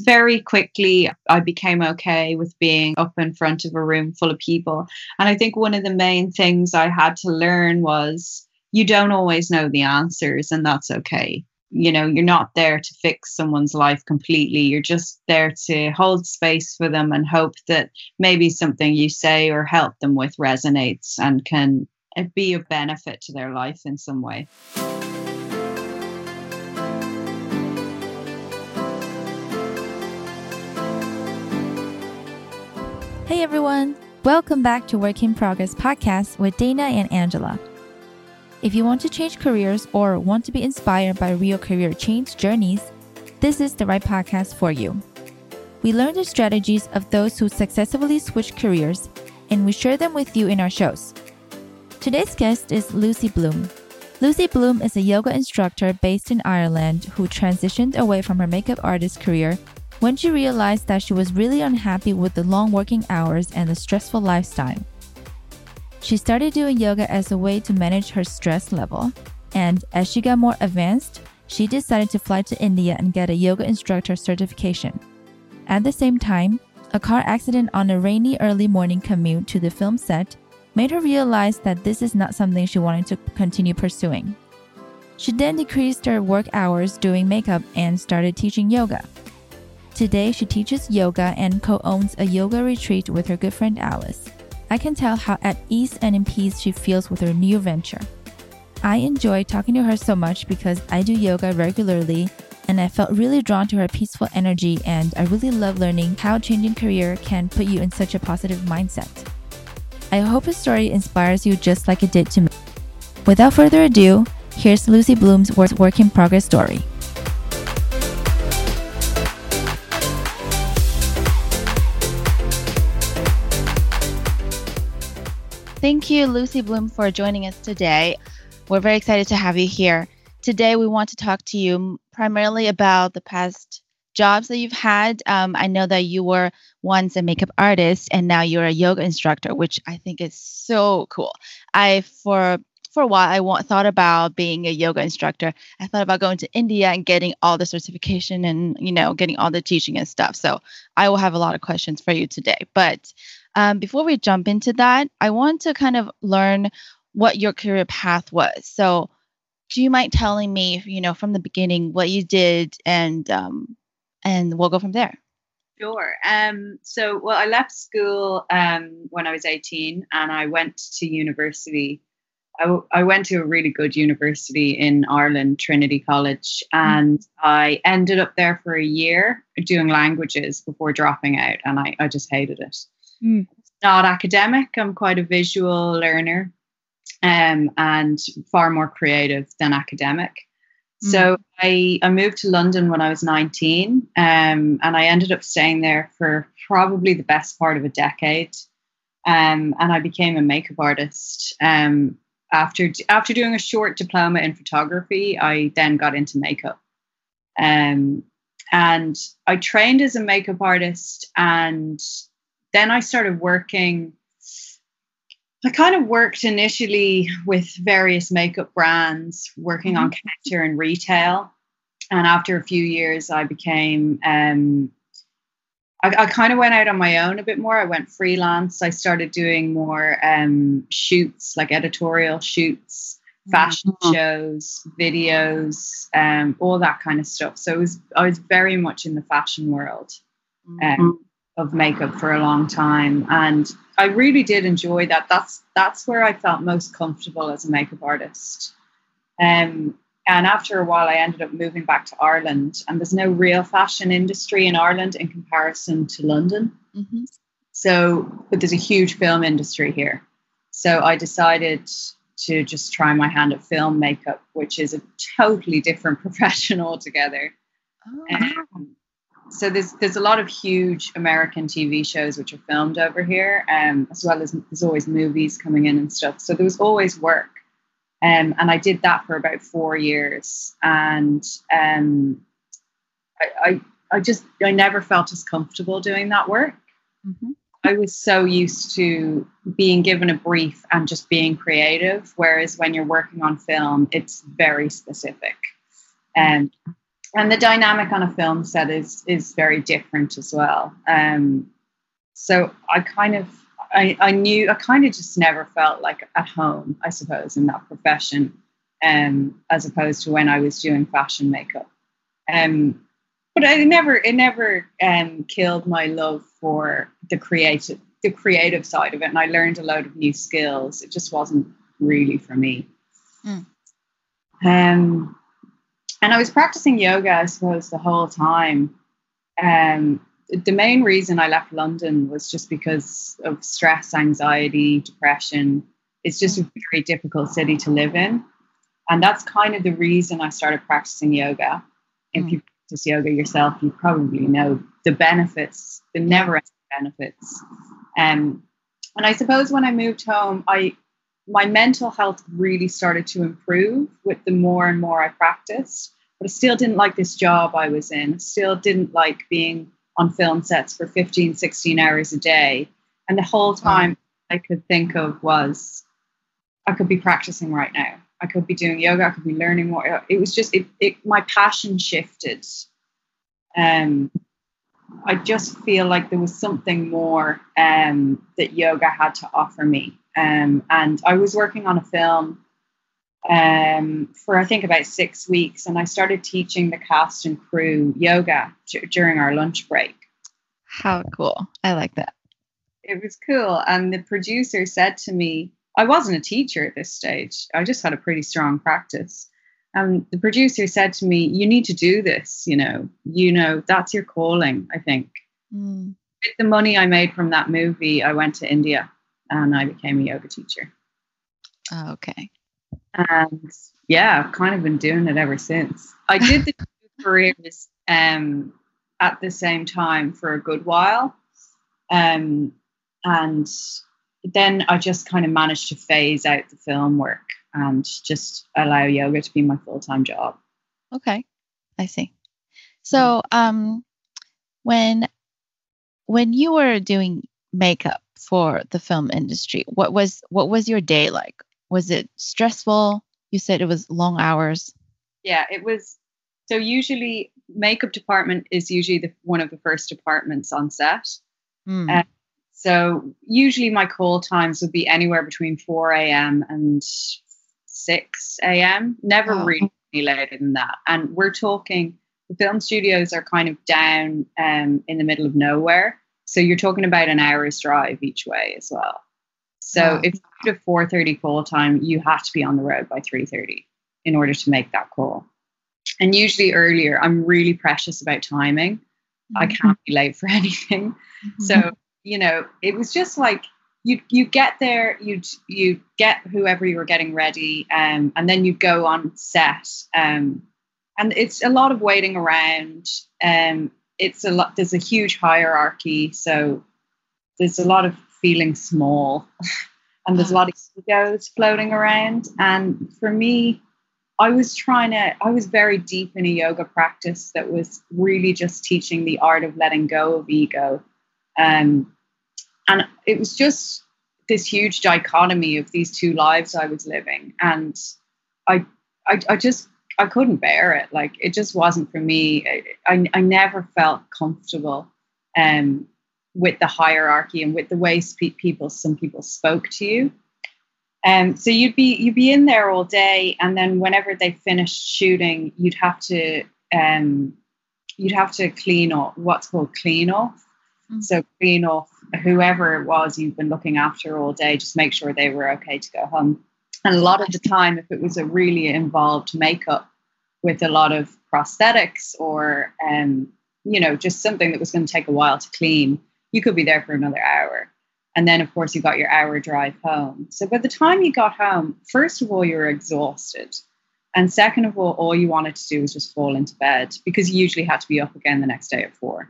Very quickly, I became okay with being up in front of a room full of people. And I think one of the main things I had to learn was you don't always know the answers, and that's okay. You know, you're not there to fix someone's life completely. You're just there to hold space for them and hope that maybe something you say or help them with resonates and can be of benefit to their life in some way. Hey everyone, welcome back to Work in Progress podcast with Dana and Angela. If you want to change careers or want to be inspired by real career change journeys, this is the right podcast for you. We learn the strategies of those who successfully switch careers, and we share them with you in our shows. Today's guest is Lucy Bloom. Lucy Bloom is a yoga instructor based in Ireland who transitioned away from her makeup artist career when she realized that she was really unhappy with the long working hours and the stressful lifestyle. She started doing yoga as a way to manage her stress level. And as she got more advanced, she decided to fly to India and get a yoga instructor certification. At the same time, a car accident on a rainy early morning commute to the film set made her realize that this is not something she wanted to continue pursuing. She then decreased her work hours doing makeup and started teaching yoga. Today, she teaches yoga and co-owns a yoga retreat with her good friend Alice. I can tell how at ease and in peace she feels with her new venture. I enjoy talking to her so much because I do yoga regularly and I felt really drawn to her peaceful energy, and I really love learning how changing career can put you in such a positive mindset. I hope this story inspires you just like it did to me. Without further ado, here's Lucy Bloom's Work in Progress story. Thank you, Lucy Bloom, for joining us today. We're very excited to have you here. Today, we want to talk to you primarily about the past jobs that you've had. I know that you were once a makeup artist and now you're a yoga instructor, which I think is so cool. For a while, I thought about being a yoga instructor. I thought about going to India and getting all the certification and, you know, getting all the teaching and stuff. So I will have a lot of questions for you today. But before we jump into that, I want to kind of learn what your career path was. So do you mind telling me, you know, from the beginning what you did, and we'll go from there? Sure. So, I left school when I was 18 and I went to university. I went to a really good university in Ireland, Trinity College, and I ended up there for a year doing languages before dropping out, and I just hated it. It's not academic. I'm quite a visual learner and far more creative than academic. So I moved to London when I was 19 and I ended up staying there for probably the best part of a decade. And I became a makeup artist. After doing a short diploma in photography, I then got into makeup. And I trained as a makeup artist, and then I started working. I kind of worked initially with various makeup brands, working on counter and retail. And after a few years, I became, I kind of went out on my own a bit more. I went freelance. I started doing more shoots, like editorial shoots, fashion shows, videos, all that kind of stuff. So I was very much in the fashion world. Of makeup for a long time, and I really did enjoy that. That's where I felt most comfortable as a makeup artist. And after a while I ended up moving back to Ireland, and there's no real fashion industry in Ireland in comparison to London. But there's a huge film industry here. So I decided to just try my hand at film makeup, which is a totally different profession altogether. So there's a lot of huge American TV shows which are filmed over here, as well as there's always movies coming in and stuff. So there was always work. And I did that for about 4 years. And I never felt as comfortable doing that work. I was so used to being given a brief and just being creative, whereas when you're working on film, it's very specific. And the dynamic on a film set is very different as well. So I kind of just never felt like at home, I suppose, in that profession, as opposed to when I was doing fashion makeup. But it never killed my love for the creative side of it. And I learned a load of new skills. It just wasn't really for me. Mm. And I was practicing yoga, I suppose, the whole time. The main reason I left London was just because of stress, anxiety, depression. It's just a very difficult city to live in. And that's kind of the reason I started practicing yoga. If you practice yoga yourself, you probably know the benefits, the never-ending benefits. And I suppose when I moved home, my mental health really started to improve with the more and more I practiced. But I still didn't like this job I was in. I still didn't like being on film sets for 15, 16 hours a day. And the whole time I could think of was, I could be practicing right now. I could be doing yoga. I could be learning more. It was just, my passion shifted. I just feel like there was something more that yoga had to offer me. And I was working on a film for I think about 6 weeks, and I started teaching the cast and crew yoga during our lunch break. How cool. I like that. It was cool. And the producer said to me, I wasn't a teacher at this stage. I just had a pretty strong practice. And the producer said to me, you need to do this. You know, that's your calling, I think. Mm. With the money I made from that movie, I went to India and I became a yoga teacher. Oh, okay. And yeah, I've kind of been doing it ever since. I did the two careers at the same time for a good while. And then I just kind of managed to phase out the film work and just allow yoga to be my full-time job. Okay, I see. So when you were doing makeup for the film industry, what was your day like? Was it stressful? You said it was long hours. Yeah, it was. So usually makeup department is usually one of the first departments on set. Mm. So usually my call times would be anywhere between 4 a.m. and 6 a.m. Never really later than that. And we're talking, the film studios are kind of down in the middle of nowhere. So you're talking about an hour's drive each way as well. So if you had a 4:30 call time, you have to be on the road by 3:30 in order to make that call. And usually earlier, I'm really precious about timing. Mm-hmm. I can't be late for anything. Mm-hmm. So you know, it was just like you get there, you get whoever you were getting ready, and then you go on set, and it's a lot of waiting around. It's a lot. There's a huge hierarchy, so there's a lot of feeling small, and there's a lot of egos floating around. And for me, I was very deep in a yoga practice that was really just teaching the art of letting go of ego. And it was just this huge dichotomy of these two lives I was living, and I couldn't bear it. Like, it just wasn't for me. I never felt comfortable with the hierarchy and with the way some people spoke to you. So you'd be in there all day, and then whenever they finished shooting, you'd have to clean off what's called clean off. So clean off whoever it was you've been looking after all day, just make sure they were okay to go home. And a lot of the time, if it was a really involved makeup with a lot of prosthetics or, you know, just something that was going to take a while to clean, you could be there for another hour. And then, of course, you got your hour drive home. So by the time you got home, first of all, you were exhausted. And second of all you wanted to do was just fall into bed, because you usually had to be up again the next day at 4.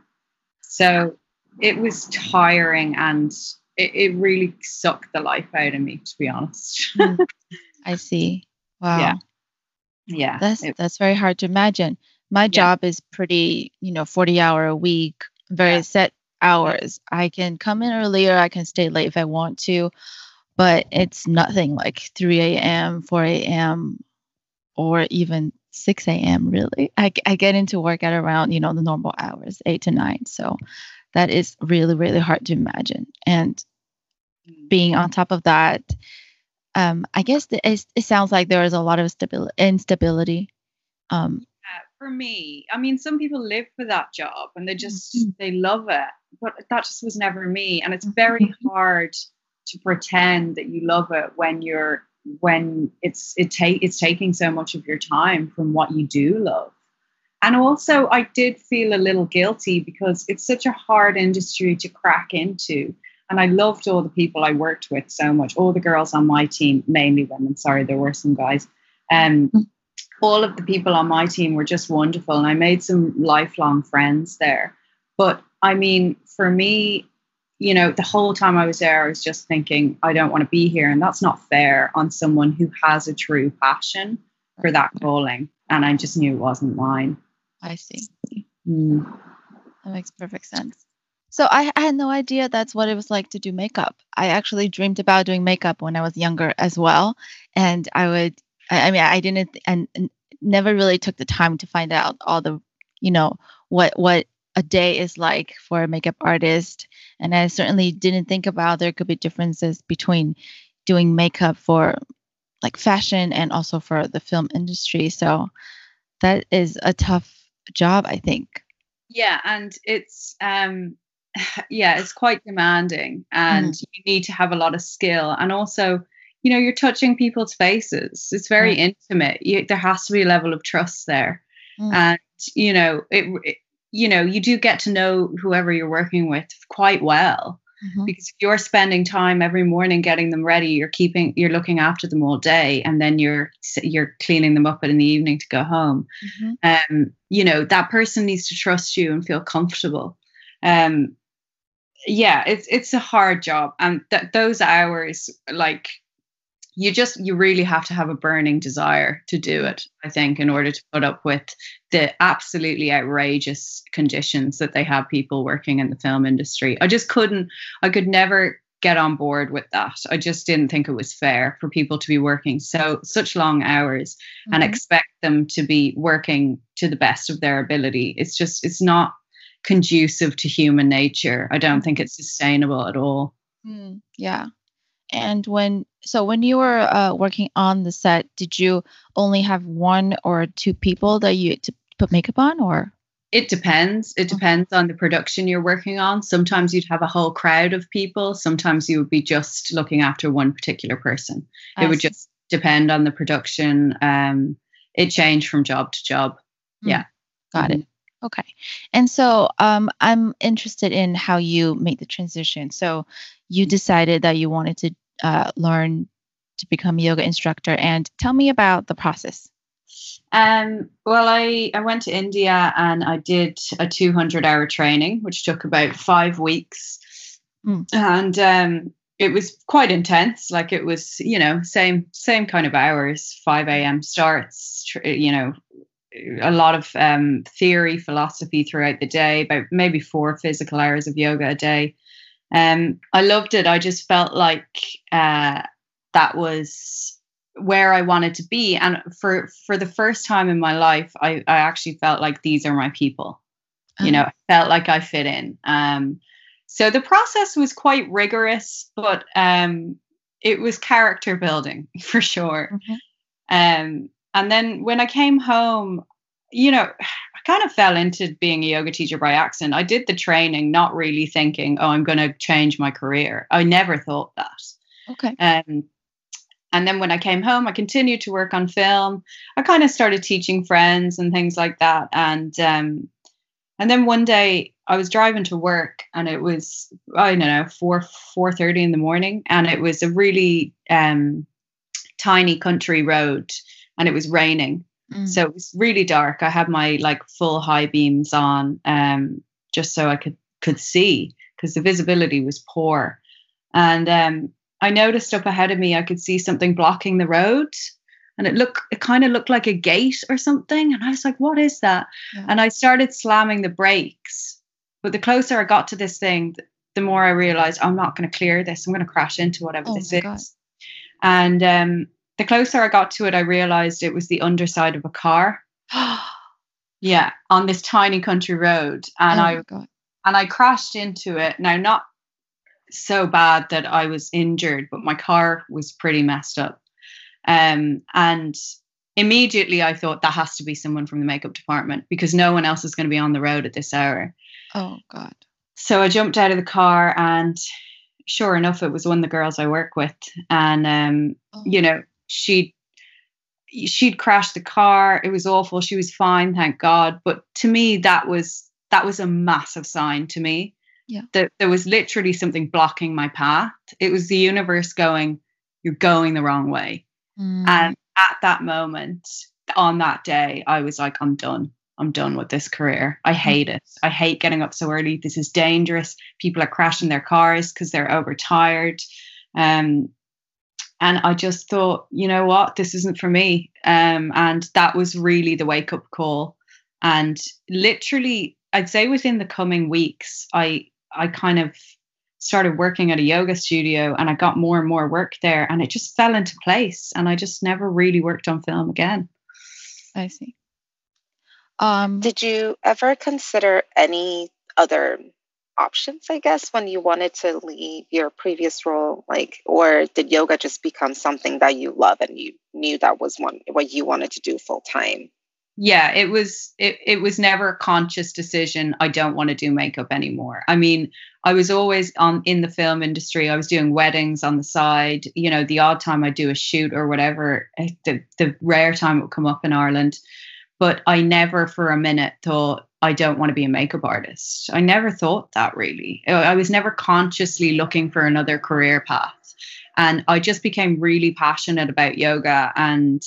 So it was tiring, and it really sucked the life out of me, to be honest. I see. Wow. Yeah. That's very hard to imagine. My job is pretty, 40-hour a week, very set hours. Yeah. I can come in earlier. I can stay late if I want to, but it's nothing like 3 a.m., 4 a.m., or even 6 a.m. really. I get into work at around, the normal hours, 8 to 9. So that is really, really hard to imagine. And being on top of that, I guess it sounds like there is a lot of instability. For me, I mean, some people live for that job and they just, they love it, but that just was never me. And it's very hard to pretend that you love it when it's taking so much of your time from what you do love. And also I did feel a little guilty because it's such a hard industry to crack into. And I loved all the people I worked with so much, all the girls on my team, mainly women, sorry, there were some guys. All of the people on my team were just wonderful. And I made some lifelong friends there. But I mean, for me, the whole time I was there, I was just thinking, I don't want to be here. And that's not fair on someone who has a true passion for that calling. And I just knew it wasn't mine. I see. That makes perfect sense. So I had no idea that's what it was like to do makeup. I actually dreamed about doing makeup when I was younger as well. And I didn't and never really took the time to find out all the, what a day is like for a makeup artist. And I certainly didn't think about there could be differences between doing makeup for like fashion and also for the film industry. So that is a tough job, I think. Yeah. And it's quite demanding and you need to have a lot of skill. And also, you're touching people's faces. It's very intimate. There has to be a level of trust there. And, you do get to know whoever you're working with quite well, because if you're spending time every morning getting them ready, you're looking after them all day, and then you're cleaning them up in the evening to go home. That person needs to trust you and feel comfortable. It's a hard job, and those hours, like you really have to have a burning desire to do it, I think, in order to put up with the absolutely outrageous conditions that they have people working in the film industry. I could never get on board with that. I just didn't think it was fair for people to be working such long hours and expect them to be working to the best of their ability. It's not conducive to human nature. I don't think it's sustainable at all. Yeah. And when you were working on the set, did you only have one or two people that you to put makeup on, or? It depends. It depends on the production you're working on. Sometimes you'd have a whole crowd of people. Sometimes you would be just looking after one particular person. It would just depend on the production. It changed from job to job. Yeah. Got it. Okay. And so I'm interested in how you made the transition. So you decided that you wanted to learn to become a yoga instructor, and tell me about the process. Well, I went to India and I did a 200-hour training, which took about 5 weeks. And it was quite intense. Like it was, same kind of hours, 5 a.m. starts, a lot of theory, philosophy throughout the day, about maybe 4 physical hours of yoga a day. I loved it. I just felt like that was where I wanted to be. And for the first time in my life, I actually felt like these are my people. I felt like I fit in. So the process was quite rigorous, but it was character building for sure. And then when I came home, I kind of fell into being a yoga teacher by accident. I did the training not really thinking, oh, I'm going to change my career. I never thought that. Okay. And then when I came home, I continued to work on film. I kind of started teaching friends and things like that. And then one day I was driving to work, and it was, 4:30 in the morning. And it was a really tiny country road. And it was raining. So it was really dark. I had my full high beams on, just so I could see, because the visibility was poor. And I noticed up ahead of me, I could see something blocking the road, and it kind of looked like a gate or something. And I was like, what is that? Yeah. And I started slamming the brakes. But the closer I got to this thing, the more I realized I'm not going to clear this. I'm going to crash into whatever this is. God. And, the closer I got to it, I realized it was the underside of a car. Yeah, on this tiny country road, and I crashed into it. Now, not so bad that I was injured, but my car was pretty messed up. And immediately I thought, that has to be someone from the makeup department, because no one else is going to be on the road at this hour. Oh God. So I jumped out of the car, and sure enough, it was one of the girls I work with. And, you know, she'd crashed the car. It was awful. She was fine, thank God. But to me, that was a massive sign to me. Yeah. That there was literally something blocking my path. It was the universe going, you're going the wrong way. Mm. And at that moment, on that day, I was like, I'm done. I'm done with this career. I hate it. I hate getting up so early. This is dangerous. People are crashing their cars because they're overtired. And I just thought, you know what? This isn't for me. And that was really the wake up call. And literally, I'd say within the coming weeks, I kind of started working at a yoga studio, and I got more and more work there, and it just fell into place. And I just never really worked on film again. I see. Did you ever consider any other options, I guess, when you wanted to leave your previous role, like, or did yoga just become something that you love and you knew that was what you wanted to do full time? Yeah, it was never a conscious decision. I don't want to do makeup anymore. I mean, I was always in the film industry. I was doing weddings on the side, you know, the odd time I do a shoot or whatever, the rare time it would come up in Ireland. But I never for a minute thought, I don't want to be a makeup artist. I never thought that, really. I was never consciously looking for another career path. And I just became really passionate about yoga, and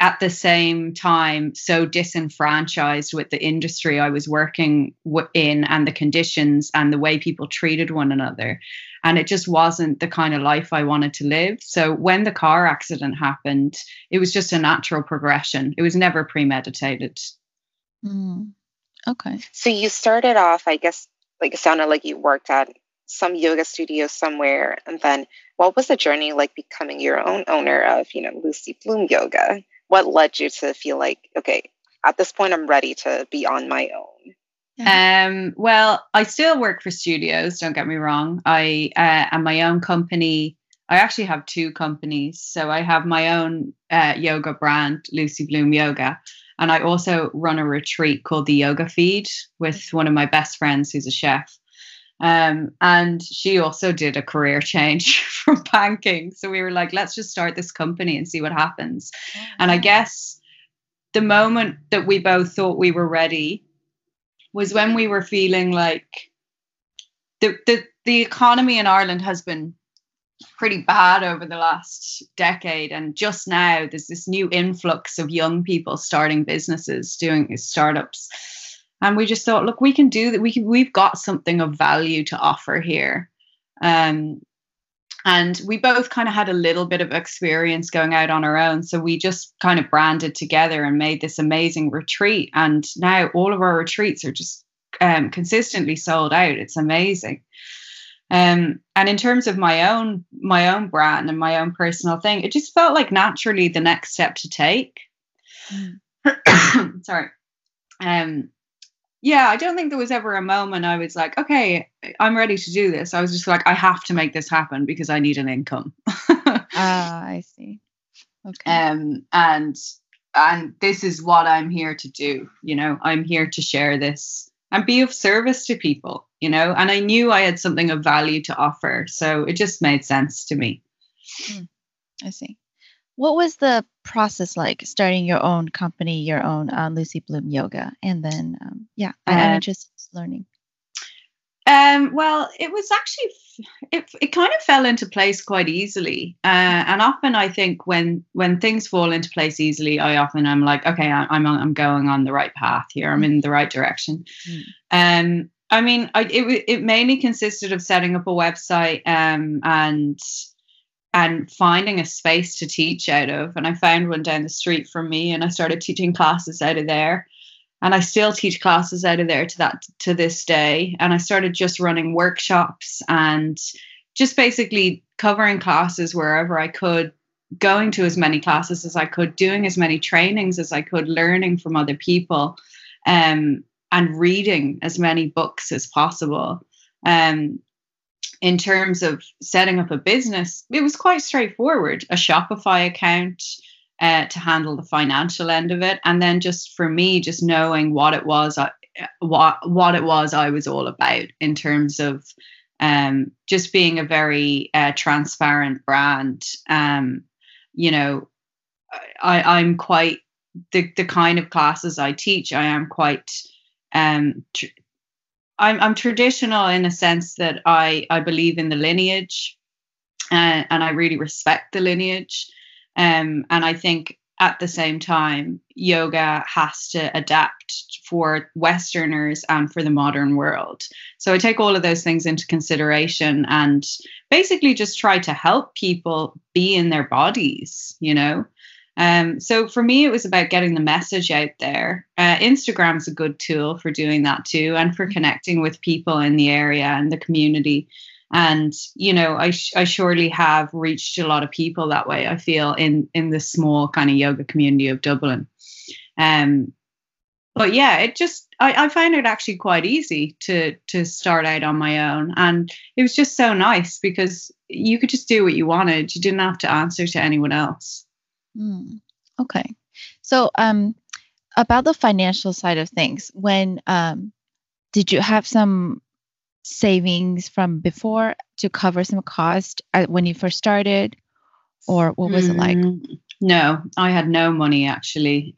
at the same time, so disenfranchised with the industry I was working in and the conditions and the way people treated one another. And it just wasn't the kind of life I wanted to live. So when the car accident happened, it was just a natural progression. It was never premeditated. Mm. Okay. So you started off, I guess, like it sounded like you worked at some yoga studio somewhere. And then what was the journey like becoming your own owner of, you know, Lucy Bloom Yoga? What led you to feel like, okay, at this point, I'm ready to be on my own? Well, I still work for studios. Don't get me wrong. I am my own company. I actually have two companies. So I have my own yoga brand, Lucy Bloom Yoga. And I also run a retreat called the Yoga Feed with one of my best friends who's a chef. And she also did a career change from banking. So we were like, let's just start this company and see what happens. Mm-hmm. And I guess the moment that we both thought we were ready was when we were feeling like the economy in Ireland has been pretty bad over the last decade. And just now there's this new influx of young people starting businesses, doing startups. And we just thought, look, we can do that. We've got something of value to offer here. And we both kind of had a little bit of experience going out on our own. So we just kind of branded together and made this amazing retreat. And now all of our retreats are just consistently sold out. It's amazing. And in terms of my own brand and my own personal thing, it just felt like naturally the next step to take. Sorry. Yeah, I don't think there was ever a moment I was like, okay, I'm ready to do this. I was just like, I have to make this happen because I need an income. I see. Okay. And this is what I'm here to do. You know, I'm here to share this and be of service to people, you know, and I knew I had something of value to offer. So it just made sense to me. Mm, I see. What was the process like starting your own company, your own Lucy Bloom Yoga? And then, I'm interested in learning. Well, it was actually, it kind of fell into place quite easily. And often I think when things fall into place easily, I'm like, okay, I'm going on the right path here. I'm in the right direction. Mm. I mean, it mainly consisted of setting up a website and finding a space to teach out of. And I found one down the street from me, and I started teaching classes out of there. And I still teach classes out of there to this day. And I started just running workshops and just basically covering classes wherever I could, going to as many classes as I could, doing as many trainings as I could, learning from other people, and reading as many books as possible. In terms of setting up a business, it was quite straightforward. A Shopify account to handle the financial end of it, and then just for me, just knowing what it was, what it was I was all about in terms of just being a very transparent brand. You know, I'm quite the kind of classes I teach. I am quite. I'm traditional in a sense that I believe in the lineage, and I really respect the lineage. And I think at the same time, yoga has to adapt for Westerners and for the modern world. So I take all of those things into consideration and basically just try to help people be in their bodies, you know. So for me, it was about getting the message out there. Instagram's a good tool for doing that too, and for connecting with people in the area and the community. And, you know, I surely have reached a lot of people that way, I feel, in the small kind of yoga community of Dublin. But yeah, it just, I found it actually quite easy to start out on my own. And it was just so nice because you could just do what you wanted. You didn't have to answer to anyone else. Okay. So, about the financial side of things, when, did you have some savings from before to cover some cost when you first started, or what was it like? No, I had no money actually.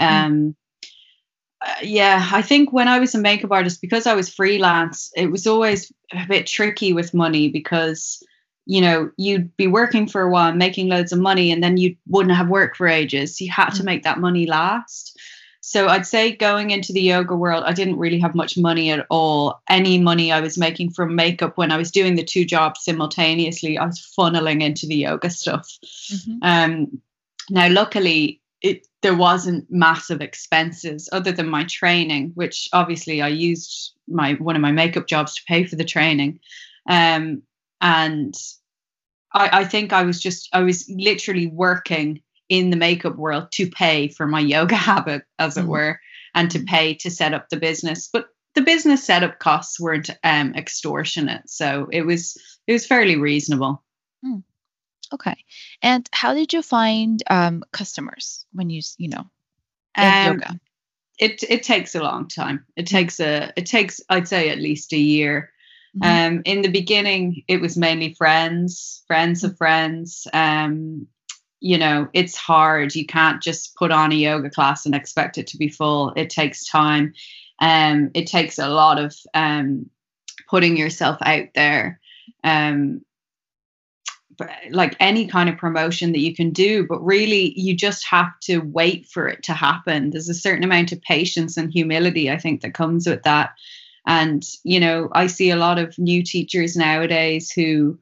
Yeah, I think when I was a makeup artist, because I was freelance, it was always a bit tricky with money because, you know, you'd be working for a while, making loads of money, and then you wouldn't have work for ages. You had to make that money last. So I'd say going into the yoga world, I didn't really have much money at all. Any money I was making from makeup when I was doing the two jobs simultaneously, I was funneling into the yoga stuff. Now, luckily, there wasn't massive expenses other than my training, which obviously I used one of my makeup jobs to pay for the training. And I think I was literally working in the makeup world to pay for my yoga habit, as it were, and to pay to set up the business. But the business setup costs weren't extortionate, so it was fairly reasonable. Okay. And how did you find customers when you yoga? It takes a long time. It takes I'd say at least a year. In the beginning, it was mainly friends of friends. You know, it's hard. You can't just put on a yoga class and expect it to be full. It takes time. It takes a lot of putting yourself out there. Like any kind of promotion that you can do, but really you just have to wait for it to happen. There's a certain amount of patience and humility, I think, that comes with that. And, you know, I see a lot of new teachers nowadays who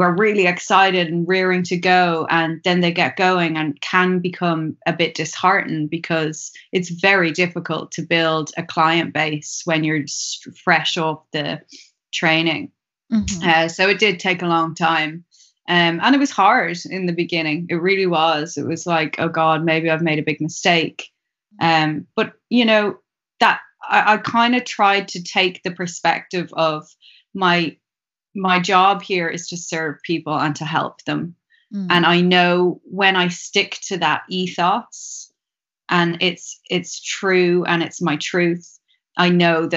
are really excited and rearing to go, and then they get going and can become a bit disheartened because it's very difficult to build a client base when you're fresh off the training. So it did take a long time. And it was hard in the beginning. It really was. It was like, oh God, maybe I've made a big mistake. But, you know, that I kind of tried to take the perspective of my job here is to serve people and to help them. And I know when I stick to that ethos and it's true and it's my truth, I know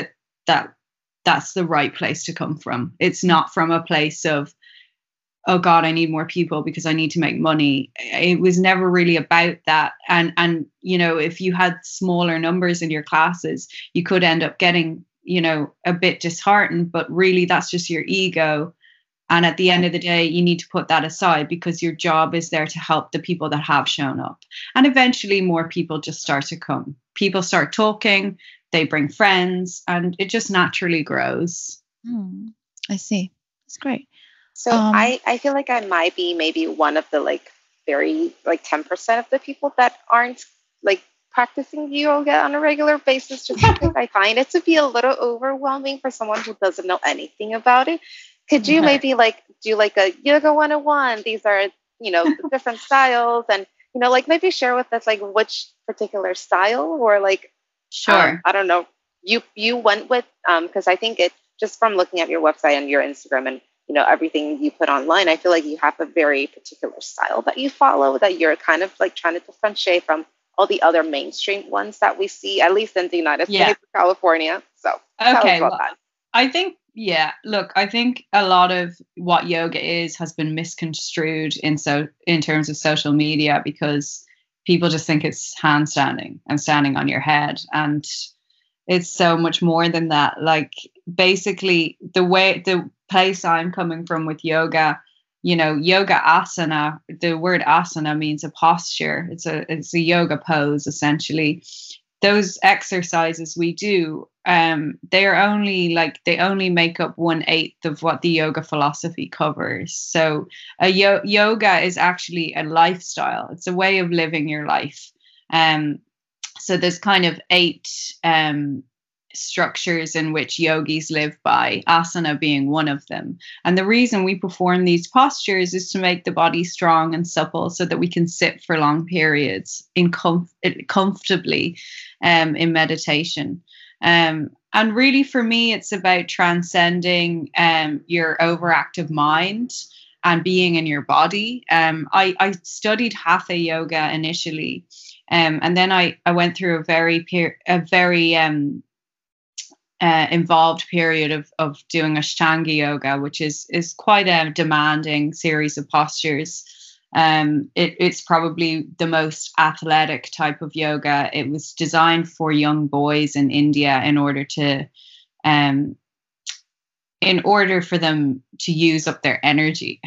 that's the right place to come from. It's not from a place of, oh God, I need more people because I need to make money. It was never really about that. And you know, if you had smaller numbers in your classes, you could end up getting, you know, a bit disheartened, but really that's just your ego. And at the end of the day, you need to put that aside because your job is there to help the people that have shown up. And eventually more people just start to come. People start talking, they bring friends, and it just naturally grows. I see. That's great. So I feel like I might be maybe one of the very 10% of the people that aren't practicing yoga on a regular basis, just because I find it to be a little overwhelming for someone who doesn't know anything about it. Could you maybe do a yoga 101? These are you know, different styles and, you know, like maybe share with us like which particular style or like, I don't know, you went with, cause I think it just from looking at your website and your Instagram and, you know, everything you put online, I feel like you have a very particular style that you follow that you're kind of like trying to differentiate from all the other mainstream ones that we see, at least in the United States, California. So okay, well, I think, yeah, look, I think a lot of what yoga is has been misconstrued in terms of social media because people just think it's hand standing and standing on your head. And it's so much more than that. Like basically the place I'm coming from with yoga, you know, yoga asana, the word asana means a posture. It's a yoga pose, essentially. Those exercises we do, they only make up 1/8 of what the yoga philosophy covers. So yoga is actually a lifestyle. It's a way of living your life. So there's kind of 8 structures in which yogis live by, asana being one of them. And the reason we perform these postures is to make the body strong and supple so that we can sit for long periods in comfortably in meditation. And really for me, it's about transcending your overactive mind and being in your body. I studied Hatha yoga initially, and then I went through a very involved period of doing Ashtanga yoga, which is quite a demanding series of postures. It's probably the most athletic type of yoga. It was designed for young boys in India in order for them to use up their energy.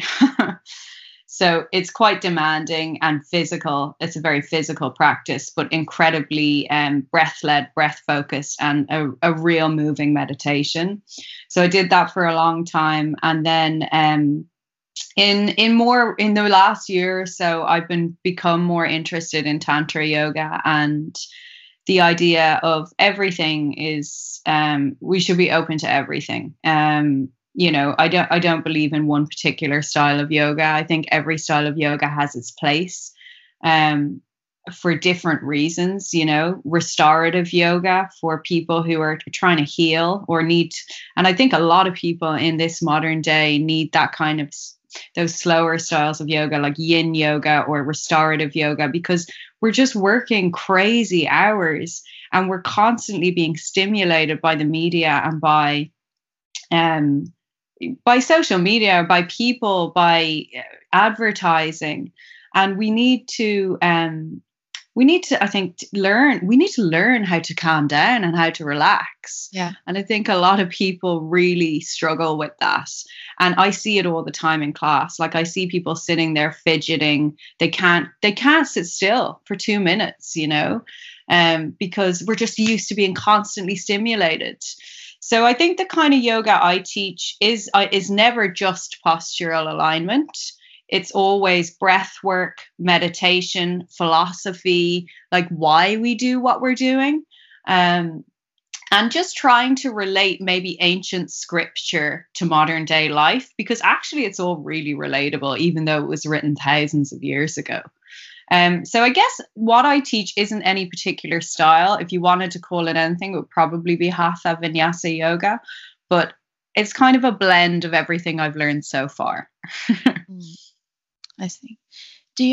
So it's quite demanding and physical. It's a very physical practice, but incredibly breath-led, breath-focused, and a real moving meditation. So I did that for a long time. And then in the last year or so, I've become more interested in Tantra yoga, and the idea of everything is we should be open to everything. You know, I don't believe in one particular style of yoga. I think every style of yoga has its place for different reasons, you know, restorative yoga for people who are trying to heal or need. And I think a lot of people in this modern day need that kind of those slower styles of yoga, like yin yoga or restorative yoga, because we're just working crazy hours and we're constantly being stimulated by the media and by social media, by people, by advertising. And we need to, I think, learn how to calm down and how to relax. Yeah. And I think a lot of people really struggle with that. And I see it all the time in class. Like I see people sitting there fidgeting. They can't sit still for 2 minutes, you know, because we're just used to being constantly stimulated. So I think the kind of yoga I teach is never just postural alignment. It's always breath work, meditation, philosophy, like why we do what we're doing. And just trying to relate maybe ancient scripture to modern day life, because actually it's all really relatable, even though it was written thousands of years ago. So I guess what I teach isn't any particular style. If you wanted to call it anything, it would probably be Hatha Vinyasa yoga, but it's kind of a blend of everything I've learned so far. I see. Do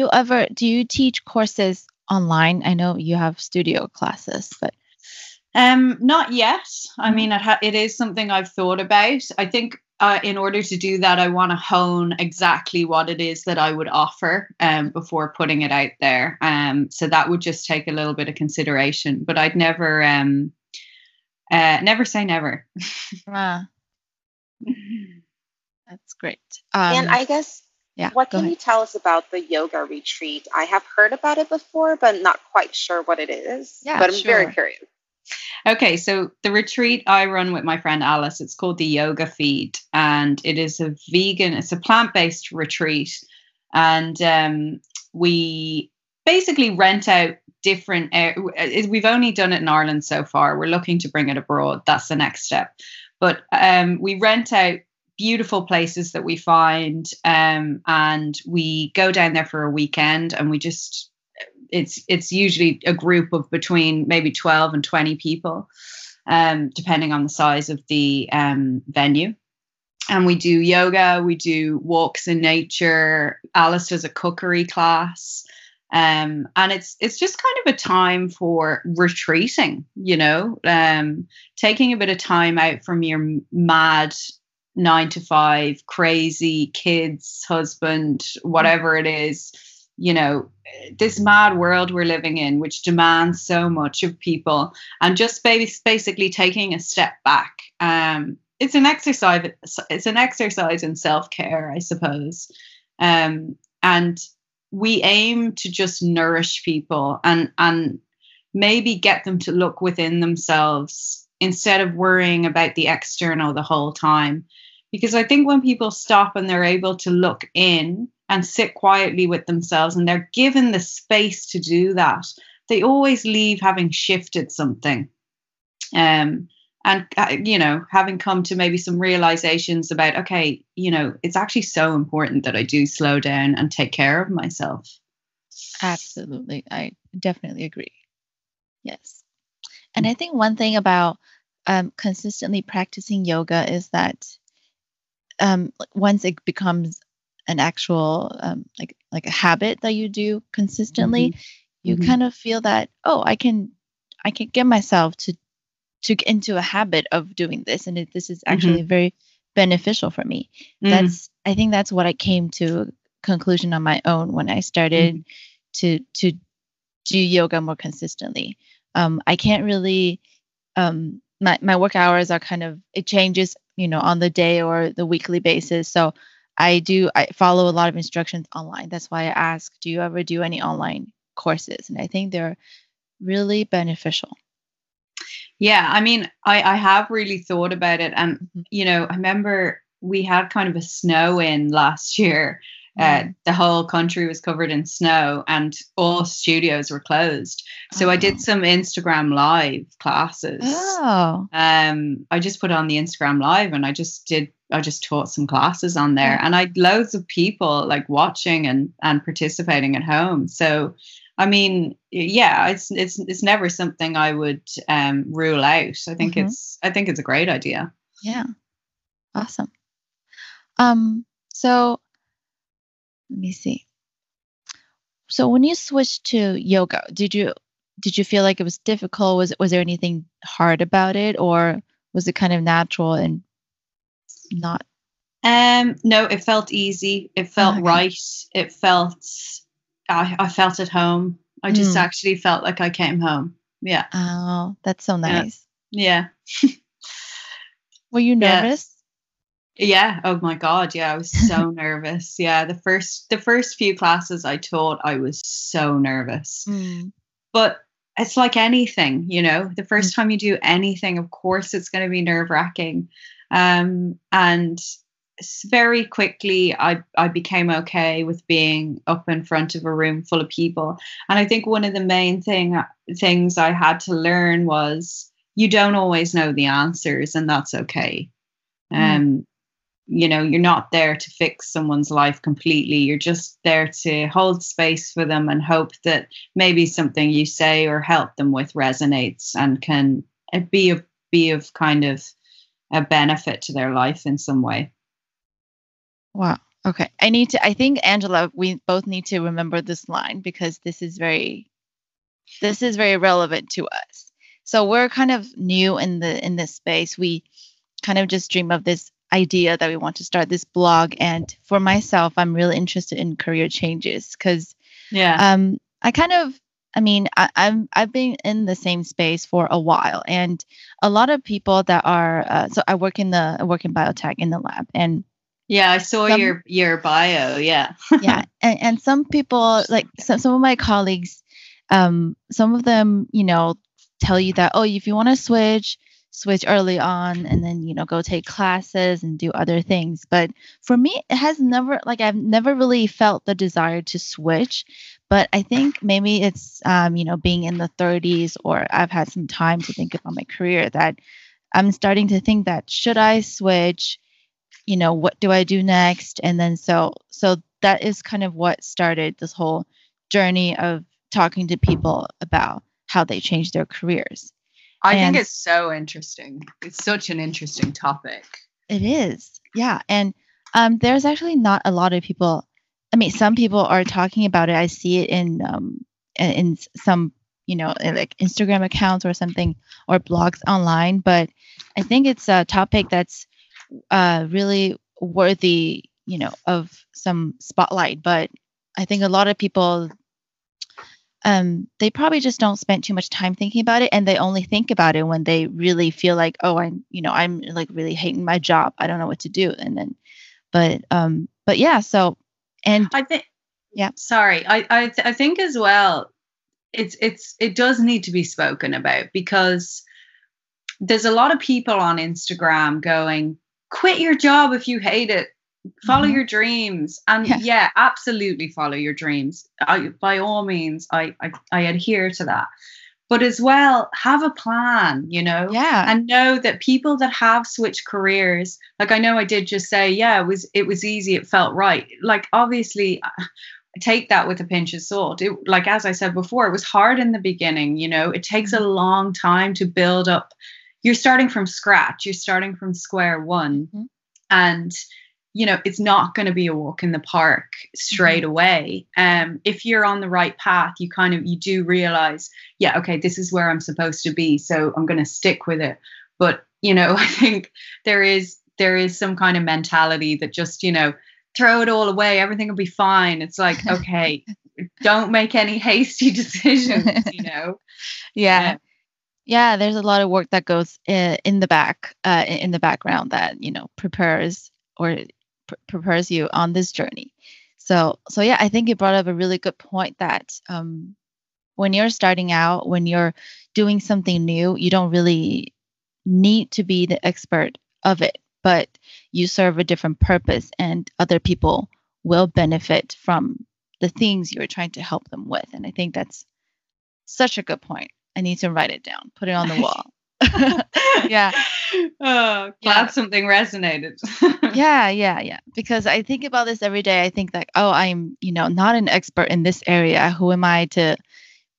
you teach courses online? I know you have studio classes, but. Not yet. I mean, it is something I've thought about. I think in order to do that, I want to hone exactly what it is that I would offer before putting it out there. So that would just take a little bit of consideration. But I'd never say never. That's great. And I guess, what can you tell us about the yoga retreat? I have heard about it before, but not quite sure what it is. Yeah, but I'm very curious. Okay, so the retreat I run with my friend Alice, it's called the Yoga Feed, and it is it's a plant-based retreat, and we basically rent out different, we've only done it in Ireland so far, we're looking to bring it abroad, that's the next step, but we rent out beautiful places that we find, and we go down there for a weekend, and we just, it's usually a group of between maybe 12 and 20 people, depending on the size of the venue. And we do yoga, we do walks in nature. Alice does a cookery class. And it's just kind of a time for retreating, you know, taking a bit of time out from your mad 9-to-5, crazy kids, husband, whatever it is, you know, this mad world we're living in, which demands so much of people, and just basically taking a step back. It's an exercise in self-care, I suppose. And we aim to just nourish people and maybe get them to look within themselves instead of worrying about the external the whole time. Because I think when people stop and they're able to look in and sit quietly with themselves, and they're given the space to do that, they always leave having shifted something. And, you know, having come to maybe some realizations about, okay, you know, it's actually so important that I do slow down and take care of myself. Absolutely. I definitely agree. Yes. And I think one thing about consistently practicing yoga is that once it becomes an actual like a habit that you do consistently, mm-hmm. you mm-hmm. kind of feel that, oh, I can get myself to get into a habit of doing this, and this is actually mm-hmm. very beneficial for me. Mm. I think that's what I came to a conclusion on my own when I started mm-hmm. to do yoga more consistently. I can't really my work hours are kind of, it changes, you know, on the day or the weekly basis. So I follow a lot of instructions online. That's why I ask, do you ever do any online courses? And I think they're really beneficial. Yeah, I mean, I have really thought about it. And, you know, I remember we had kind of a snow in last year. The whole country was covered in snow and all studios were closed. So I did some Instagram Live classes. Oh. I just put on the Instagram Live, and I just taught some classes on there. And I had loads of people like watching and participating at home. So I mean, yeah, it's never something I would rule out. I think it's a great idea. Yeah, awesome. So let me see. So when you switched to yoga, did you feel like it was difficult? Was there anything hard about it, or was it kind of natural and not? No, it felt easy. It felt right. It felt. I felt at home. I just actually felt like I came home. Yeah. Oh, that's so nice. Yeah. Were you nervous? Yeah. Oh my God. Yeah. I was so nervous. Yeah. The first few classes I taught, I was so nervous, but it's like anything, you know, the first time you do anything, of course, it's going to be nerve wracking. And very quickly, I became okay with being up in front of a room full of people. And I think one of the main things I had to learn was you don't always know the answers, and that's okay. You know, you're not there to fix someone's life completely. You're just there to hold space for them and hope that maybe something you say or help them with resonates and can be of kind of a benefit to their life in some way. Wow. Okay. I think, Angela, we both need to remember this line, because this is very relevant to us. So we're kind of new in this space. We kind of just dream of this idea that we want to start this blog. And for myself, I'm really interested in career changes, because I've been in the same space for a while, and a lot of people that are, so I work in biotech in the lab, and yeah, I saw your bio. Yeah. Yeah. And some people, like some of my colleagues, some of them, you know, tell you that, oh, if you want to switch early on, and then, you know, go take classes and do other things. But for me, I've never really felt the desire to switch. But I think maybe it's, you know, being in the 30s, or I've had some time to think about my career, that I'm starting to think that, should I switch? you know, what do I do next? And then so that is kind of what started this whole journey of talking to people about how they change their careers. I think it's so interesting. It's such an interesting topic. It is. Yeah. And there's actually not a lot of people. I mean, some people are talking about it. I see it in some, you know, like Instagram accounts or something, or blogs online. But I think it's a topic that's really worthy, you know, of some spotlight. But I think a lot of people, they probably just don't spend too much time thinking about it, and they only think about it when they really feel like, oh, I'm like really hating my job. I don't know what to do. And then, but yeah. So, and I think, yeah. Sorry, I think as well, it does need to be spoken about, because there's a lot of people on Instagram going, "Quit your job if you hate it. Follow your dreams." And yeah, absolutely follow your dreams. By all means, I adhere to that. But as well, have a plan, you know? Yeah. And know that people that have switched careers, like I know I did just say, yeah, it was easy, it felt right. Like, obviously, take that with a pinch of salt. It, like, as I said before, it was hard in the beginning, you know? It takes a long time to build up. You're starting from scratch. You're starting from square one. Mm-hmm. And you know, it's not going to be a walk in the park straight away. If you're on the right path, you do realize, yeah, okay, this is where I'm supposed to be, so I'm going to stick with it. But, you know, I think there is some kind of mentality that just, you know, throw it all away, everything will be fine. It's like, okay, don't make any hasty decisions, you know? Yeah. Yeah, there's a lot of work that goes in the background that, you know, prepares you on this journey. So yeah, I think you brought up a really good point that when you're starting out, when you're doing something new, you don't really need to be the expert of it, but you serve a different purpose, and other people will benefit from the things you're trying to help them with. And I think that's such a good point. I need to write it down, put it on the wall. Yeah. Oh, glad something resonated. Yeah. Because I think about this every day. I think like, oh, I'm, you know, not an expert in this area. Who am I to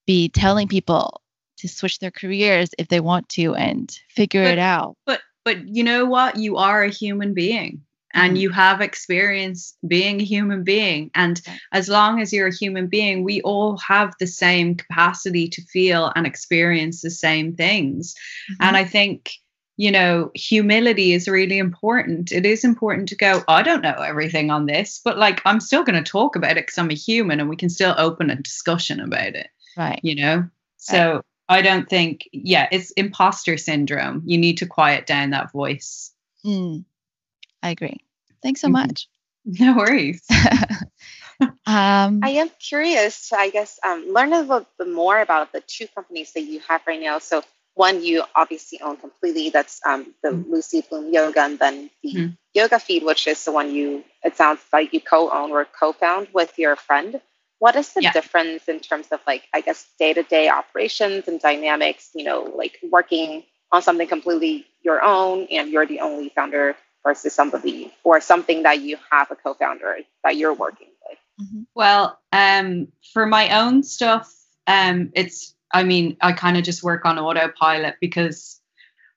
be telling people to switch their careers if they want to and figure it out? But you know what? You are a human being, and you have experience being a human being. And as long as you're a human being, we all have the same capacity to feel and experience the same things. Mm-hmm. And I think, you know, humility is really important. It is important to go, I don't know everything on this, but like, I'm still going to talk about it because I'm a human, and we can still open a discussion about it. Right. You know? So right. I don't think, yeah, it's imposter syndrome. You need to quiet down that voice. Mm. I agree. Thanks so much. No worries. I am curious to, I guess, learn a little bit more about the two companies that you have right now. So one you obviously own completely, that's the Lucy Bloom Yoga, and then the Yoga Feed, which is the one it sounds like you co-own or co-found with your friend. What is the difference in terms of, like, I guess, day-to-day operations and dynamics, you know, like working on something completely your own and you're the only founder, versus somebody or something that you have a co-founder that you're working with? Well, for my own stuff, I kind of just work on autopilot, because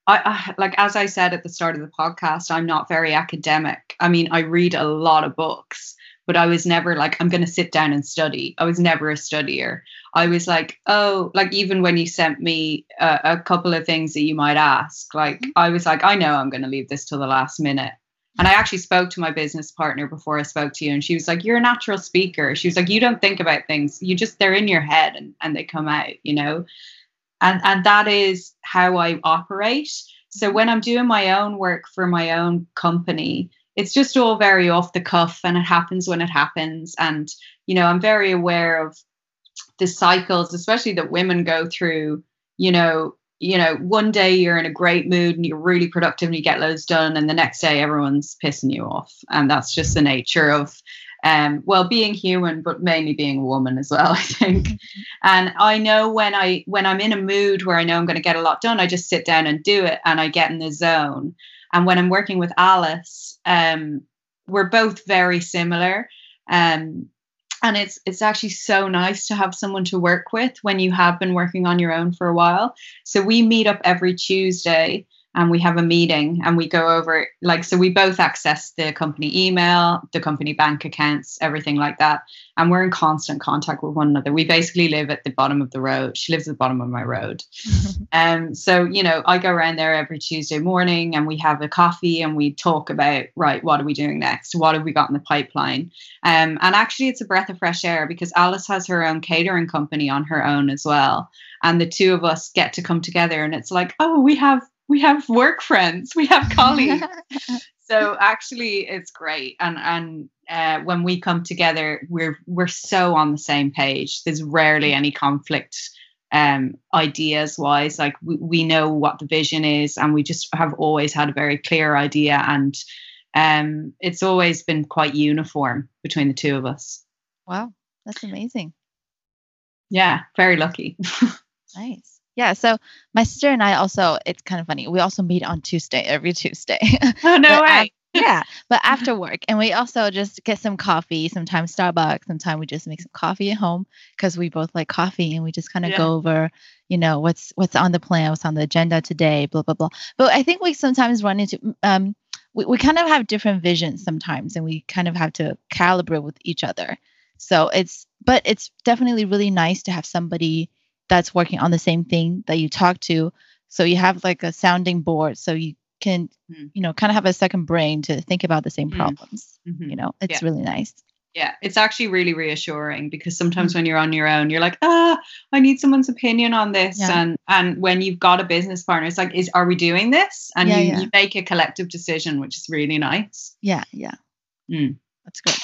I like, as I said at the start of the podcast, I'm not very academic. I mean, I read a lot of books, but I was never like, I'm going to sit down and study. I was never a studier. I was like, oh, like even when you sent me a couple of things that you might ask, like I was like, I know I'm going to leave this till the last minute. And I actually spoke to my business partner before I spoke to you, and she was like, you're a natural speaker. She was like, you don't think about things. You just, they're in your head and they come out, you know? And that is how I operate. So when I'm doing my own work for my own company, it's just all very off the cuff, and it happens when it happens. And, you know, I'm very aware of the cycles, especially that women go through. You know, one day you're in a great mood and you're really productive and you get loads done, and the next day everyone's pissing you off. And that's just the nature of, being human, but mainly being a woman as well, I think. And I know when I'm in a mood where I know I'm going to get a lot done, I just sit down and do it, and I get in the zone. And when I'm working with Alice, we're both very similar. And it's actually so nice to have someone to work with when you have been working on your own for a while. So we meet up every Tuesday and we have a meeting and we go over, like, so we both access the company email, the company bank accounts, everything like that. And we're in constant contact with one another. We basically live at the bottom of the road. She lives at the bottom of my road. So, you know, I go around there every Tuesday morning and we have a coffee and we talk about, right, what are we doing next? What have we got in the pipeline? And actually it's a breath of fresh air because Alice has her own catering company on her own as well. And the two of us get to come together and it's like, oh, we have work friends, we have colleagues. So actually it's great. And when we come together, we're so on the same page. There's rarely any conflict, ideas wise, like we know what the vision is and we just have always had a very clear idea. And, it's always been quite uniform between the two of us. Wow. That's amazing. Yeah. Very lucky. Nice. Yeah, so my sister and I also, it's kind of funny, we also meet on Tuesday, every Tuesday. Oh, no way. But after work. And we also just get some coffee, sometimes Starbucks, sometimes we just make some coffee at home because we both like coffee and we just kind of go over, you know, what's on the plan, what's on the agenda today, blah, blah, blah. But I think we sometimes run into, we kind of have different visions sometimes and we kind of have to calibrate with each other. So it's definitely really nice to have somebody that's working on the same thing that you talk to. So you have like a sounding board so you can, you know, kind of have a second brain to think about the same problems. Mm-hmm. You know, it's really nice. Yeah. It's actually really reassuring because sometimes when you're on your own, you're like, I need someone's opinion on this. Yeah. And when you've got a business partner, it's like, are we doing this? And you make a collective decision, which is really nice. Yeah. Yeah. Mm. That's good.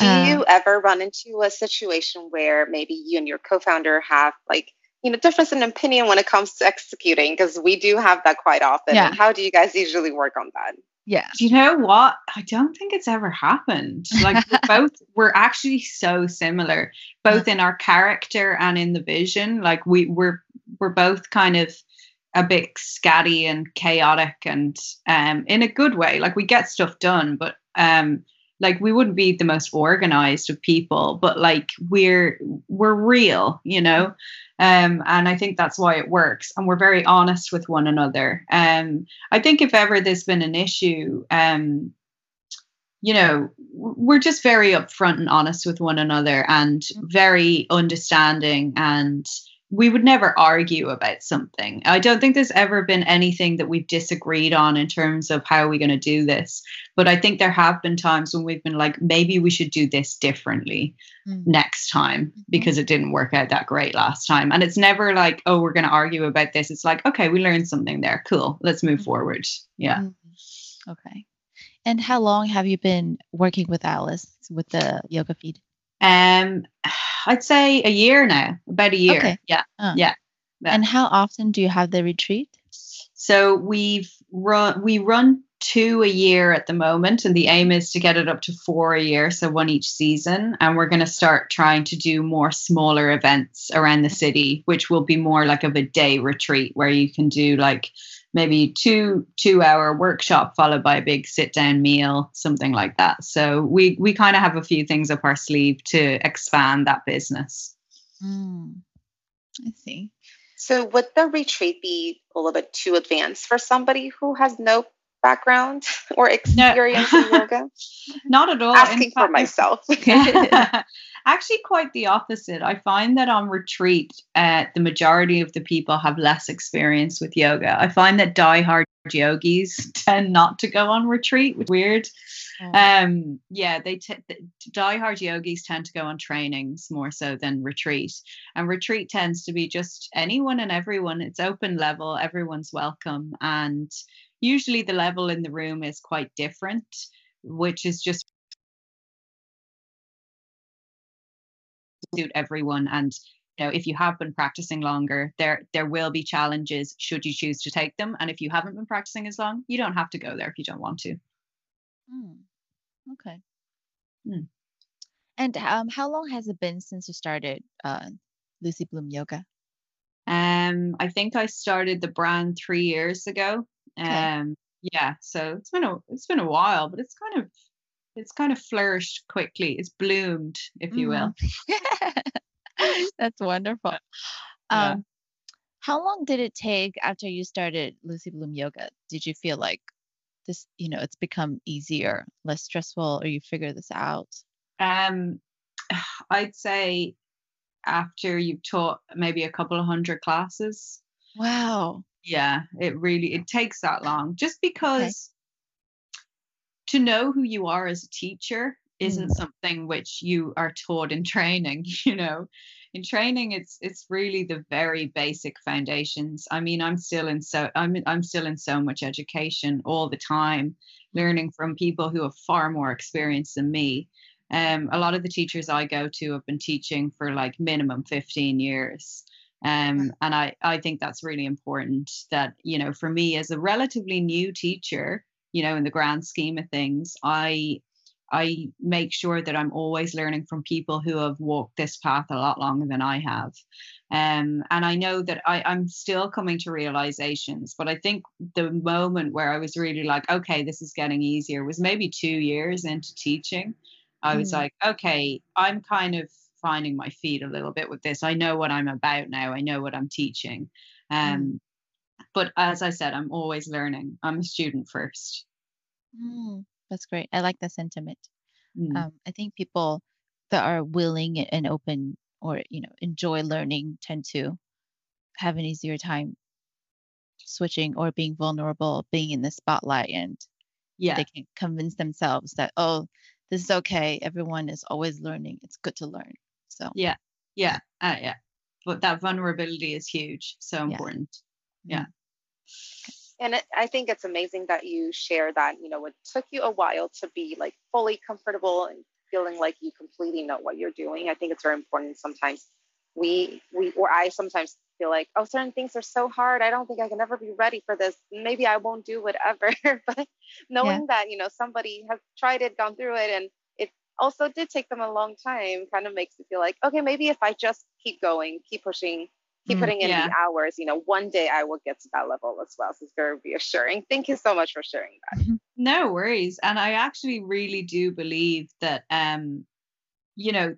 Do you ever run into a situation where maybe you and your co-founder have like, you know, difference in opinion when it comes to executing? Because we do have that quite often. Yeah. How do you guys usually work on that? Yeah. You know what? I don't think it's ever happened. Like we're actually so similar, both in our character and in the vision. Like we're both kind of a bit scatty and chaotic and in a good way. Like we get stuff done, but like we wouldn't be the most organized of people, but like we're real, you know? And I think that's why it works. And we're very honest with one another. I think if ever there's been an issue, you know, we're just very upfront and honest with one another and very understanding, and we would never argue about something. I don't think there's ever been anything that we've disagreed on in terms of how are we going to do this. But I think there have been times when we've been like, maybe we should do this differently next time because it didn't work out that great last time. And it's never like, oh, we're going to argue about this. It's like, okay, we learned something there. Cool. Let's move forward. Yeah. Mm-hmm. Okay. And how long have you been working with Alice with the Yoga Feed? I'd say a year now, about a year. Okay. Yeah. Yeah. And how often do you have the retreat? So we run 2 a year at the moment, and the aim is to get it up to 4 a year. So 1 each season. And we're going to start trying to do more smaller events around the city, which will be more like of a day retreat where you can do like maybe 2 hour workshop followed by a big sit down meal, something like that. So we kind of have a few things up our sleeve to expand that business. I see. So would the retreat be a little bit too advanced for somebody who has no background or experience in yoga? Not at all. Asking for myself. Actually, quite the opposite. I find that on retreat, the majority of the people have less experience with yoga. I find that diehard yogis tend not to go on retreat, which is weird. Diehard yogis tend to go on trainings more so than retreat. And retreat tends to be just anyone and everyone. It's open level. Everyone's welcome. And usually the level in the room is quite different, which is just suit everyone. And you know, if you have been practicing longer, there will be challenges should you choose to take them. And if you haven't been practicing as long, you don't have to go there if you don't want to. Okay. And how long has it been since you started Lucy Bloom Yoga? I think I started the brand 3 years ago. Okay. Yeah, so it's been a while, but it's kind of flourished quickly. It's bloomed, if you will. That's wonderful. Yeah. How long did it take after you started Lucy Bloom Yoga? Did you feel like this, it's become easier, less stressful, or you figure this out? I'd say after you've taught maybe a couple of hundred classes. Wow. Yeah, it takes that long, just because to know who you are as a teacher isn't something which you are taught in training. In training, it's really the very basic foundations. I mean, I'm still in so much education all the time, learning from people who have far more experience than me. A lot of the teachers I go to have been teaching for like minimum 15 years. And I think that's really important, that, for me as a relatively new teacher, in the grand scheme of things, I make sure that I'm always learning from people who have walked this path a lot longer than I have. And I know that I'm still coming to realizations, but I think the moment where I was really like, okay, this is getting easier was maybe 2 years into teaching. I was like, okay, I'm kind of finding my feet a little bit with this. I know what I'm about now. I know what I'm teaching. But as I said, I'm always learning. I'm a student first. That's great. I like that sentiment. I think people that are willing and open, or, enjoy learning, tend to have an easier time switching or being vulnerable, being in the spotlight, and they can convince themselves that, oh, this is okay. Everyone is always learning. It's good to learn. So yeah. But that vulnerability is huge. So important. Yeah. Okay. And I think it's amazing that you share that, it took you a while to be like fully comfortable and feeling like you completely know what you're doing. I think it's very important. Sometimes I sometimes feel like, oh, certain things are so hard. I don't think I can ever be ready for this. Maybe I won't do whatever. But knowing that, somebody has tried it, gone through it, and it also did take them a long time, kind of makes you feel like, okay, maybe if I just keep going, keep pushing, keep putting in the hours, one day I will get to that level as well. So it's very reassuring. Thank you so much for sharing that. No worries. And I actually really do believe that,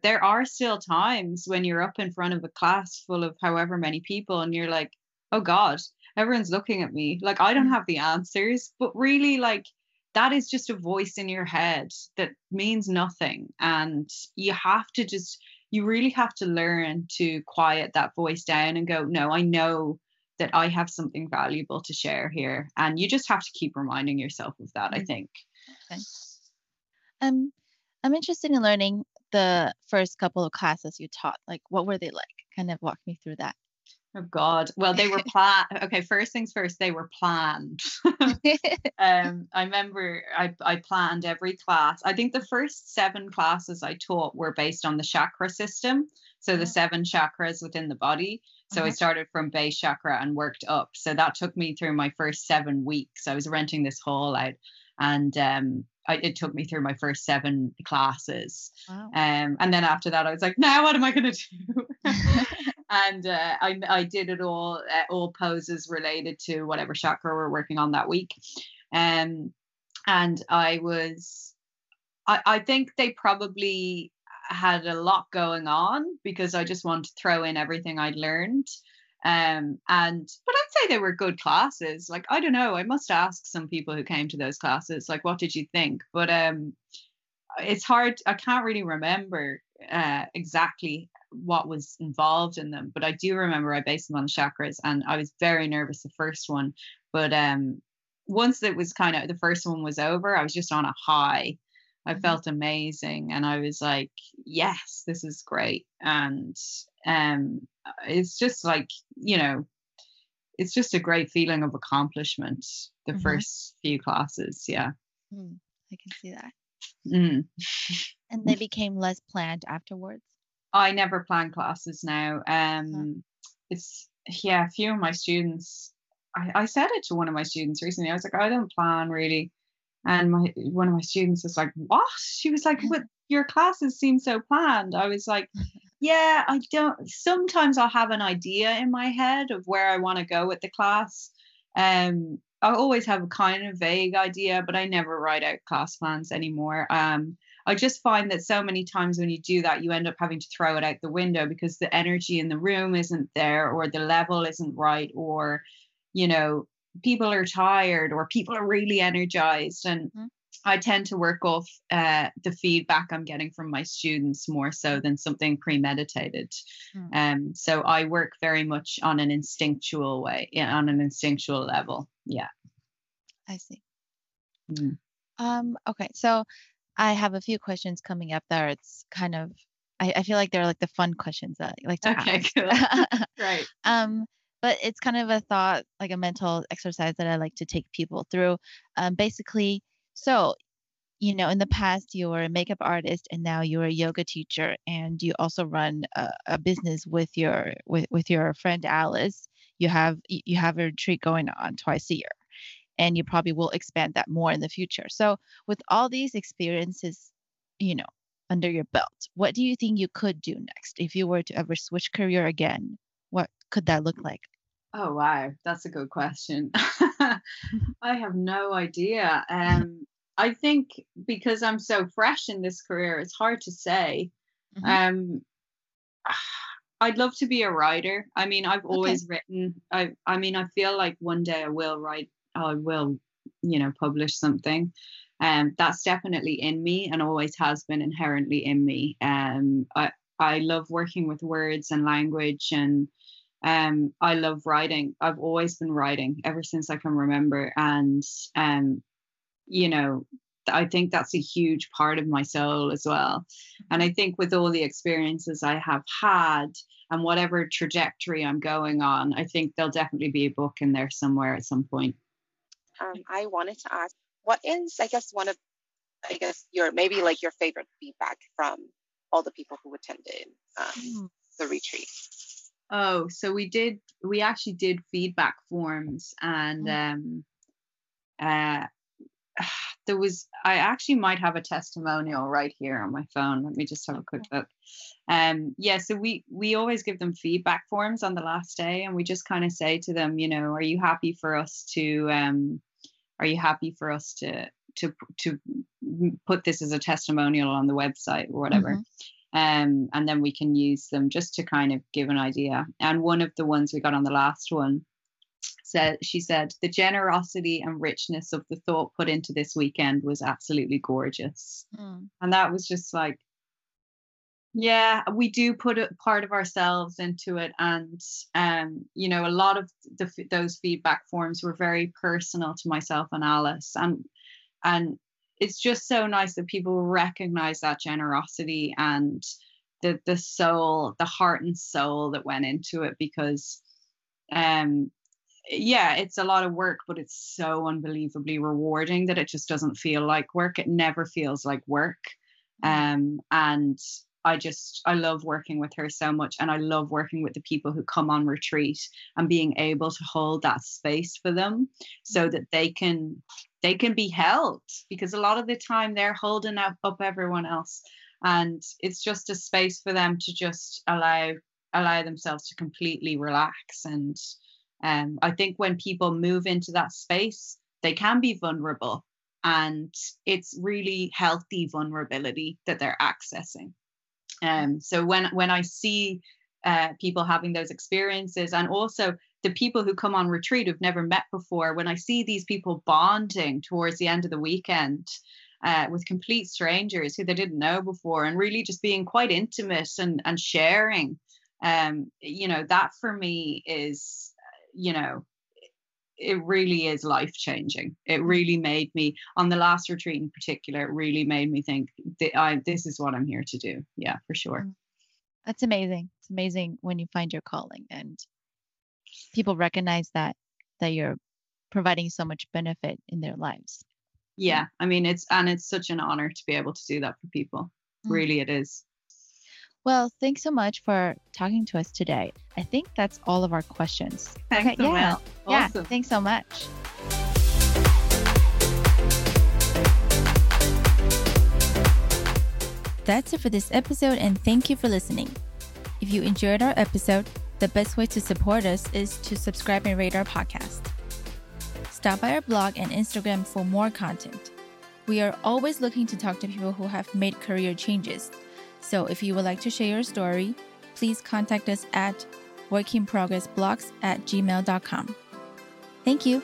there are still times when you're up in front of a class full of however many people and you're like, oh God, everyone's looking at me. Like, I don't have the answers, but really, like, that is just a voice in your head that means nothing. And you really have to learn to quiet that voice down and go, no, I know that I have something valuable to share here. And you just have to keep reminding yourself of that, I think. Okay. I'm interested in learning the first couple of classes you taught. Like, what were they like? Kind of walk me through that. Oh God. Well, they were planned. Okay. First things first, they were planned. I remember I planned every class. I think the first 7 classes I taught were based on the chakra system. So the 7 chakras within the body. So I started from base chakra and worked up. So that took me through my first 7 weeks. I was renting this hall out, and it took me through my first 7 classes. Wow. And then after that, I was like, now what am I going to do? And I did it all poses related to whatever chakra we're working on that week. And I think they probably had a lot going on because I just wanted to throw in everything I'd learned. But I'd say they were good classes. Like, I don't know, I must ask some people who came to those classes, like, what did you think? But it's hard. I can't really remember exactly what was involved in them, but I do remember I based them on the chakras, and I was very nervous the first one. But once it was kind of, the first one was over, I was just on a high. I felt amazing, and I was like, yes, this is great. And it's just like, it's just a great feeling of accomplishment, the first few classes. I can see that. And they became less planned afterwards. I never plan classes now. It's a few of my students, I said it to one of my students recently. I was like, I don't plan really. And one of my students was like, what? She was like, what, your classes seem so planned. I was like, yeah, I don't. Sometimes I'll have an idea in my head of where I want to go with the class. I always have a kind of vague idea, but I never write out class plans anymore. I just find that so many times when you do that, you end up having to throw it out the window because the energy in the room isn't there, or the level isn't right, or, you know, people are tired, or people are really energized. And I tend to work off the feedback I'm getting from my students more so than something premeditated. So I work very much on an instinctual way, on an instinctual level. Yeah. I see. Okay. So I have a few questions coming up there. It's kind of, I feel like they're like the fun questions that I like to ask. Cool. Right. But it's kind of a thought, like a mental exercise that I like to take people through. Basically, so, you know, in the past you were a makeup artist, and now you're a yoga teacher, and you also run a business with your friend Alice. You have a retreat going on twice a year, and you probably will expand that more in the future. So, with all these experiences, you know, under your belt, what do you think you could do next if you were to ever switch career again? What could that look like? Oh, wow. That's a good question. I have no idea. I think because I'm so fresh in this career, it's hard to say. I'd love to be a writer. I mean, I've always written. I mean, I feel like one day I will write. I will, you know, publish something. That's definitely in me, and always has been inherently in me. I love working with words and language, and I love writing. I've always been writing ever since I can remember. And, you know, I think that's a huge part of my soul as well. And I think with all the experiences I have had and whatever trajectory I'm going on, I think there'll definitely be a book in there somewhere at some point. I wanted to ask, what is, I guess, one of, I guess, your, maybe like your favorite feedback from all the people who attended the retreat? Oh, so we actually did feedback forms, and there was, I actually might have a testimonial right here on my phone. Let me just have a quick look. Yeah, so we always give them feedback forms on the last day, and we just kind of say to them, you know, are you happy for us to, are you happy for us to put this as a testimonial on the website or whatever? And then we can use them just to kind of give an idea. And one of the ones we got on the last one said, she said, the generosity and richness of the thought put into this weekend was absolutely gorgeous. And that was just like, yeah, we do put a part of ourselves into it. And, you know, a lot of those feedback forms were very personal to myself and Alice. And it's just so nice that people recognize that generosity and the soul, the heart and soul that went into it, because, yeah, it's a lot of work, but it's so unbelievably rewarding that it just doesn't feel like work. It never feels like work. And I love working with her so much. And I love working with the people who come on retreat and being able to hold that space for them so that they can be held, because a lot of the time they're holding up everyone else, and it's just a space for them to just allow themselves to completely relax. And I think when people move into that space, they can be vulnerable, and it's really healthy vulnerability that they're accessing. So when I see people having those experiences, and also the people who come on retreat who've never met before, when I see these people bonding towards the end of the weekend with complete strangers who they didn't know before, and really just being quite intimate and sharing, you know, that for me is, you know, it really is life changing. It really made me, on the last retreat in particular, it really made me think that this is what I'm here to do. Yeah, for sure. That's amazing. It's amazing when you find your calling and people recognize that you're providing so much benefit in their lives. Yeah. I mean, it's such an honor to be able to do that for people. Really, it is. Well, thanks so much for talking to us today. I think that's all of our questions. Thanks so much. Yeah. Awesome. Thanks so much. That's it for this episode, and thank you for listening. If you enjoyed our episode, the best way to support us is to subscribe and rate our podcast. Stop by our blog and Instagram for more content. We are always looking to talk to people who have made career changes. So if you would like to share your story, please contact us at workinprogressblogs@gmail.com. Thank you.